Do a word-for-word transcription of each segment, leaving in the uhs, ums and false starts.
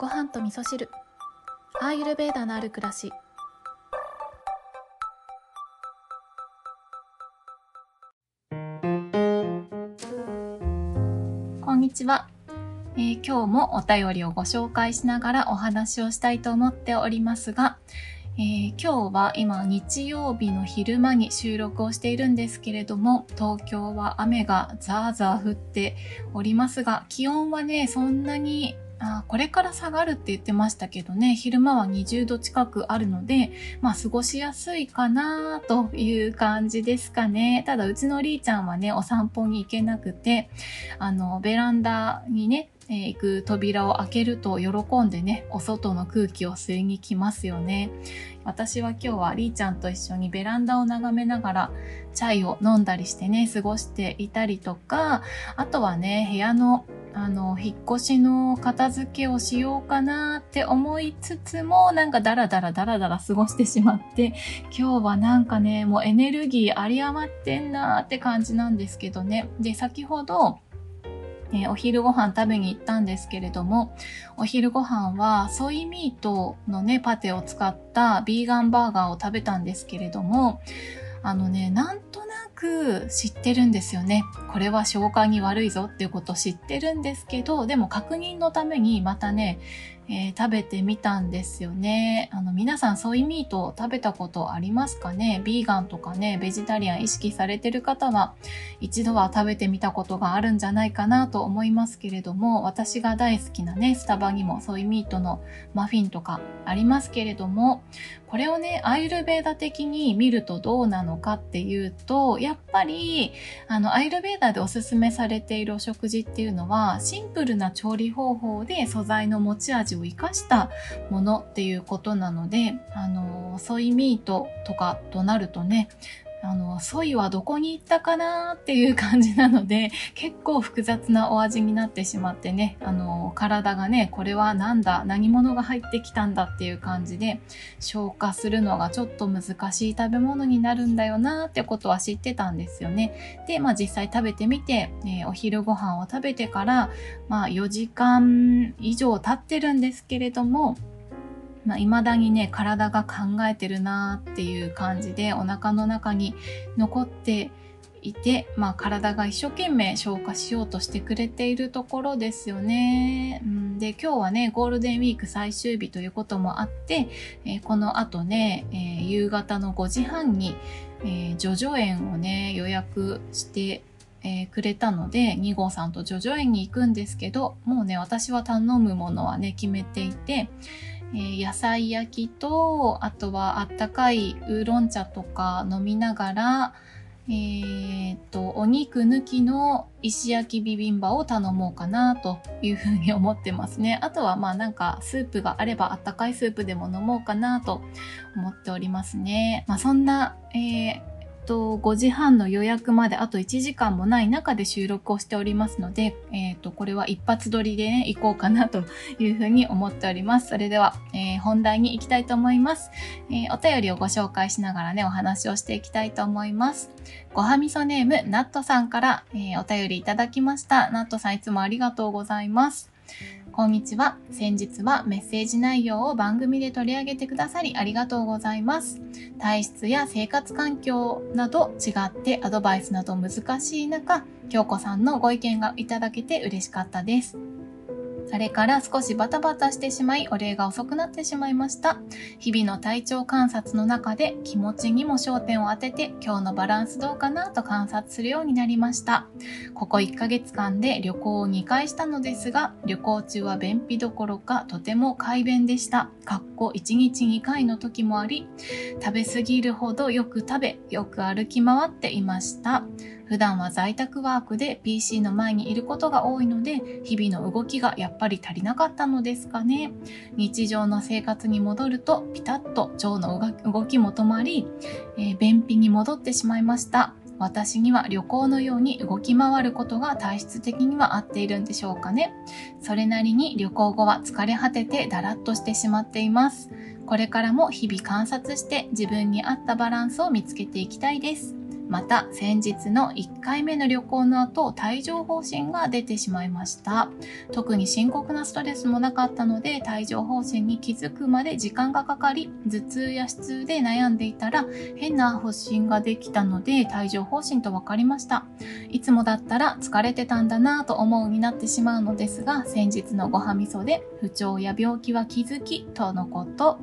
ご飯と味噌汁、アーユルベーダのある暮らし。こんにちは、えー、今日もお便りをご紹介しながらお話をしたいと思っておりますが、えー、今日は今日曜日の昼間に収録をしているんですけれども、東京は雨がザーザー降っておりますが、気温はねそんなにあこれから下がるって言ってましたけどね、昼間はにじゅうど近くあるので、まあ過ごしやすいかなという感じですかね。ただうちのりーちゃんはねお散歩に行けなくて、あのベランダにね行く扉を開けると喜んでねお外の空気を吸いに来ますよね。私は今日はりーちゃんと一緒にベランダを眺めながらチャイを飲んだりしてね過ごしていたりとか、あとはね部屋のあの引っ越しの片付けをしようかなって思いつつも、なんかダラダラダラダラ過ごしてしまって、今日はなんかねもうエネルギー有り余ってんなーって感じなんですけどね。で先ほどえー、お昼ご飯食べに行ったんですけれども、お昼ご飯はソイミートのねパテを使ったビーガンバーガーを食べたんですけれども、あのねなんとなく知ってるんですよね。これは消化に悪いぞっていうこと知ってるんですけど、でも確認のためにまたね、えー、食べてみたんですよね。あの皆さんソイミート食べたことありますかね。ビーガンとかねベジタリアン意識されてる方は一度は食べてみたことがあるんじゃないかなと思いますけれども、私が大好きなねスタバにもソイミートのマフィンとかありますけれども、これをねアーユルヴェーダ的に見るとどうなのかっていうと、やっぱりあのアーユルヴェーダでおすすめされているお食事っていうのはシンプルな調理方法で素材の持ち味を生かしたものっていうことなので、あのソイミートとかとなるとね、あのソイはどこに行ったかなっていう感じなので、結構複雑なお味になってしまってね、あの体がねこれはなんだ何物が入ってきたんだっていう感じで消化するのがちょっと難しい食べ物になるんだよなってことは知ってたんですよね。でまあ実際食べてみて、えー、お昼ご飯を食べてからまあよじかん以上経ってるんですけれども、まあ、未だにね体が考えてるなーっていう感じでお腹の中に残っていて、まあ、体が一生懸命消化しようとしてくれているところですよね。うん、で今日はねゴールデンウィーク最終日ということもあって、えー、このあとね、えー、夕方のごじはんに、えー、ジョジョ園をね予約してえー、くれたのでに号さんとジョジョ園に行くんですけど、もうね私は頼むものはね決めていて、えー、野菜焼きとあとはあったかいウーロン茶とか飲みながら、えー、っとお肉抜きの石焼きビビンバを頼もうかなというふうに思ってますね。あとはまあなんかスープがあればあったかいスープでも飲もうかなと思っておりますね。まあ、そんな、えーごじはんの予約まであといちじかんもない中で収録をしておりますので、えー、とこれは一発撮りで、ね、行こうかなというふうに思っております。それでは、えー、本題に行きたいと思います、えー。お便りをご紹介しながらねお話をしていきたいと思います。ごはみそネームナットさんから、えー、お便りいただきました。ナットさんいつもありがとうございます。こんにちは。先日はメッセージ内容を番組で取り上げてくださりありがとうございます。体質や生活環境など違ってアドバイスなど難しい中、京子さんのご意見がいただけて嬉しかったです。あれから少しバタバタしてしまい、お礼が遅くなってしまいました。日々の体調観察の中で気持ちにも焦点を当てて、今日のバランスどうかなと観察するようになりました。ここいっかげつかんで旅行をにかいしたのですが、旅行中は便秘どころかとても快便でした。かっこいちにちにかいの時もあり、食べ過ぎるほどよく食べ、よく歩き回っていました。普段は在宅ワークで ピーシー の前にいることが多いので、日々の動きがやっぱり足りなかったのですかね。日常の生活に戻るとピタッと腸の動きも止まり、えー、便秘に戻ってしまいました。私には旅行のように動き回ることが体質的には合っているんでしょうかね。それなりに旅行後は疲れ果ててだらっとしてしまっています。これからも日々観察して自分に合ったバランスを見つけていきたいです。また先日のいっかいめの旅行の後、帯状疱疹が出てしまいました。特に深刻なストレスもなかったので、帯状疱疹に気づくまで時間がかかり、頭痛や頭痛で悩んでいたら変な発疹ができたので帯状疱疹と分かりました。いつもだったら疲れてたんだなぁと思うになってしまうのですが、先日のごはみそで不調や病気は気づきとのこと。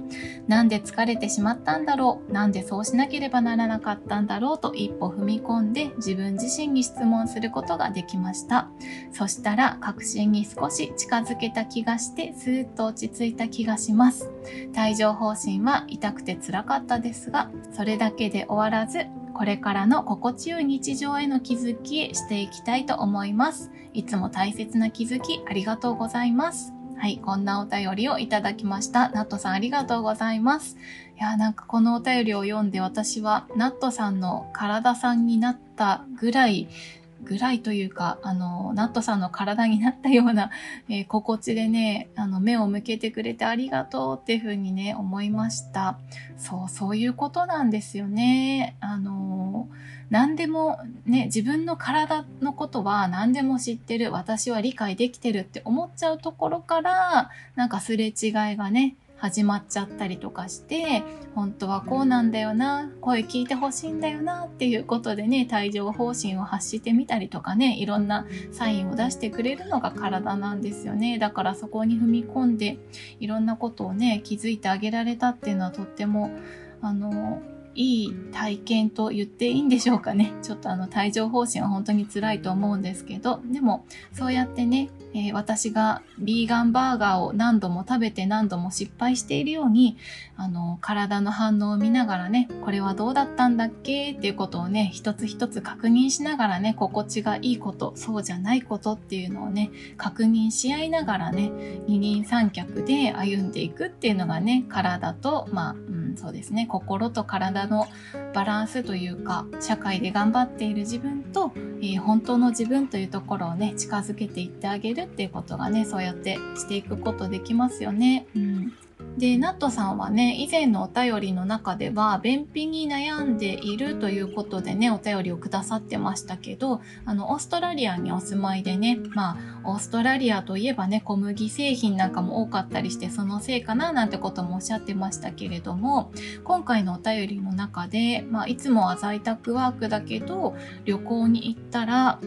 なんで疲れてしまったんだろう、なんでそうしなければならなかったんだろうと一歩踏み込んで自分自身に質問することができました。そしたら確信に少し近づけた気がしてスーッと落ち着いた気がします。帯状疱疹は痛くて辛かったですが、それだけで終わらず、これからの心地よい日常への気づきへしていきたいと思います。いつも大切な気づきありがとうございます。はい、こんなお便りをいただきました。ナットさんありがとうございます。いやー、なんかこのお便りを読んで私はナットさんの体さんになったぐらい、ぐらいというか、あの、ナットさんの体になったような、えー、心地でね、あの、目を向けてくれてありがとうっていうふうにね、思いました。そう、そういうことなんですよね。あの、何でもね、自分の体のことは何でも知ってる、私は理解できてるって思っちゃうところから、なんかすれ違いがね、始まっちゃったりとかして、本当はこうなんだよな、声聞いてほしいんだよなっていうことでね、帯状疱疹を発してみたりとかね、いろんなサインを出してくれるのが体なんですよね。だからそこに踏み込んで、いろんなことをね、気づいてあげられたっていうのはとっても、あの、いい体験と言っていいんでしょうかね。ちょっとあの帯状疱疹は本当に辛いと思うんですけど、でもそうやってね、えー、私がビーガンバーガーを何度も食べて何度も失敗しているように、あの体の反応を見ながらね、これはどうだったんだっけっていうことをね、一つ一つ確認しながらね、心地がいいこと、そうじゃないことっていうのをね、確認し合いながらね、二人三脚で歩んでいくっていうのがね、体と、まあ、うん、そうですね、心と体のバランスというか、社会で頑張っている自分と、えー、本当の自分というところをね、近づけていってあげるっていうことがね、そうやってしていくことできますよね。うんで、ナットさんはね、以前のお便りの中では、便秘に悩んでいるということでね、お便りをくださってましたけど、あの、オーストラリアにお住まいでね、まあ、オーストラリアといえばね、小麦製品なんかも多かったりして、そのせいかな、なんてこともおっしゃってましたけれども、今回のお便りの中で、まあ、いつもは在宅ワークだけど、旅行に行ったら、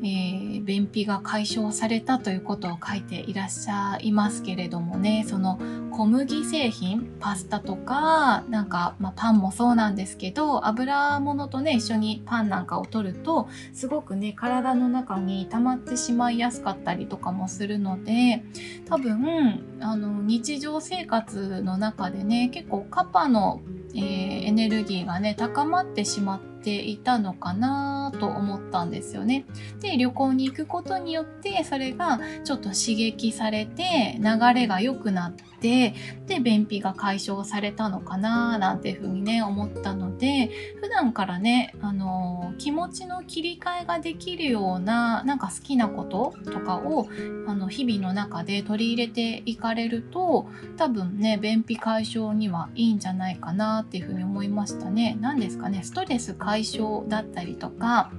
えー、便秘が解消されたということを書いていらっしゃいますけれどもね、その小麦製品、パスタとかなんか、まあ、パンもそうなんですけど、油物とね一緒にパンなんかを取るとすごくね体の中に溜まってしまいやすかったりとかもするので、多分あの日常生活の中でね結構カパの、えー、エネルギーがね高まってしまってていたのかなと思ったんですよね。で、旅行に行くことによってそれがちょっと刺激されて流れが良くなってで便秘が解消されたのかななんていうふうにね思ったので、普段からねあの気持ちの切り替えができるようななんか好きなこととかをあの日々の中で取り入れていかれると多分ね便秘解消にはいいんじゃないかなっていうふうに思いましたね。なんですかね、ストレス解消だったりとか、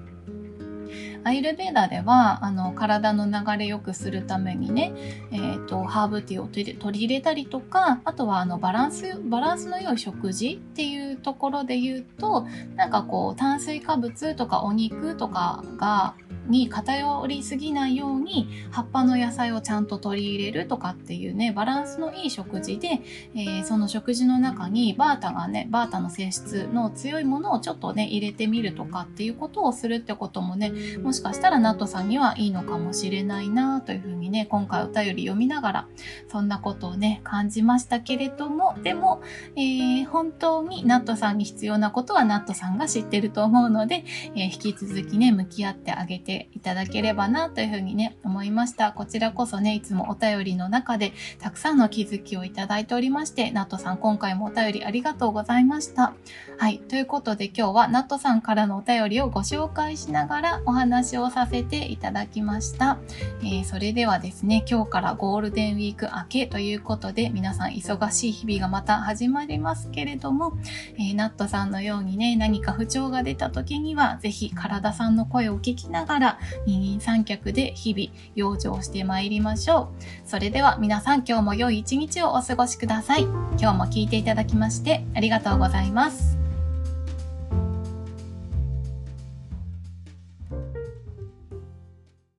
アイルベーダではあの体の流れ良くするためにね、えーと、ハーブティーを取り入れたりとか、あとはあのバランス、バランスの良い食事っていうところで言うと、なんかこう炭水化物とかお肉とかがに偏りすぎないように葉っぱの野菜をちゃんと取り入れるとかっていうねバランスのいい食事で、えー、その食事の中にバータがねバータの性質の強いものをちょっとね入れてみるとかっていうことをするってこともねもしかしたらナットさんにはいいのかもしれないなというふうにね今回お便り読みながらそんなことをね感じましたけれども、でも、えー、本当にナットさんに必要なことはナットさんが知ってると思うので、えー、引き続きね向き合ってあげてていただければなというふうにね思いました。こちらこそねいつもお便りの中でたくさんの気づきをいただいておりまして、ナットさん今回もお便りありがとうございました。はい、ということで今日はナットさんからのお便りをご紹介しながらお話をさせていただきました。えー、それではですね、今日からゴールデンウィーク明けということで皆さん忙しい日々がまた始まりますけれども、えー、ナットさんのようにね何か不調が出た時にはぜひ体さんの声を聞きながら二人三脚で日々養生してまいりましょう。それでは皆さん今日も良い一日をお過ごしください。今日も聞いていただきましてありがとうございます。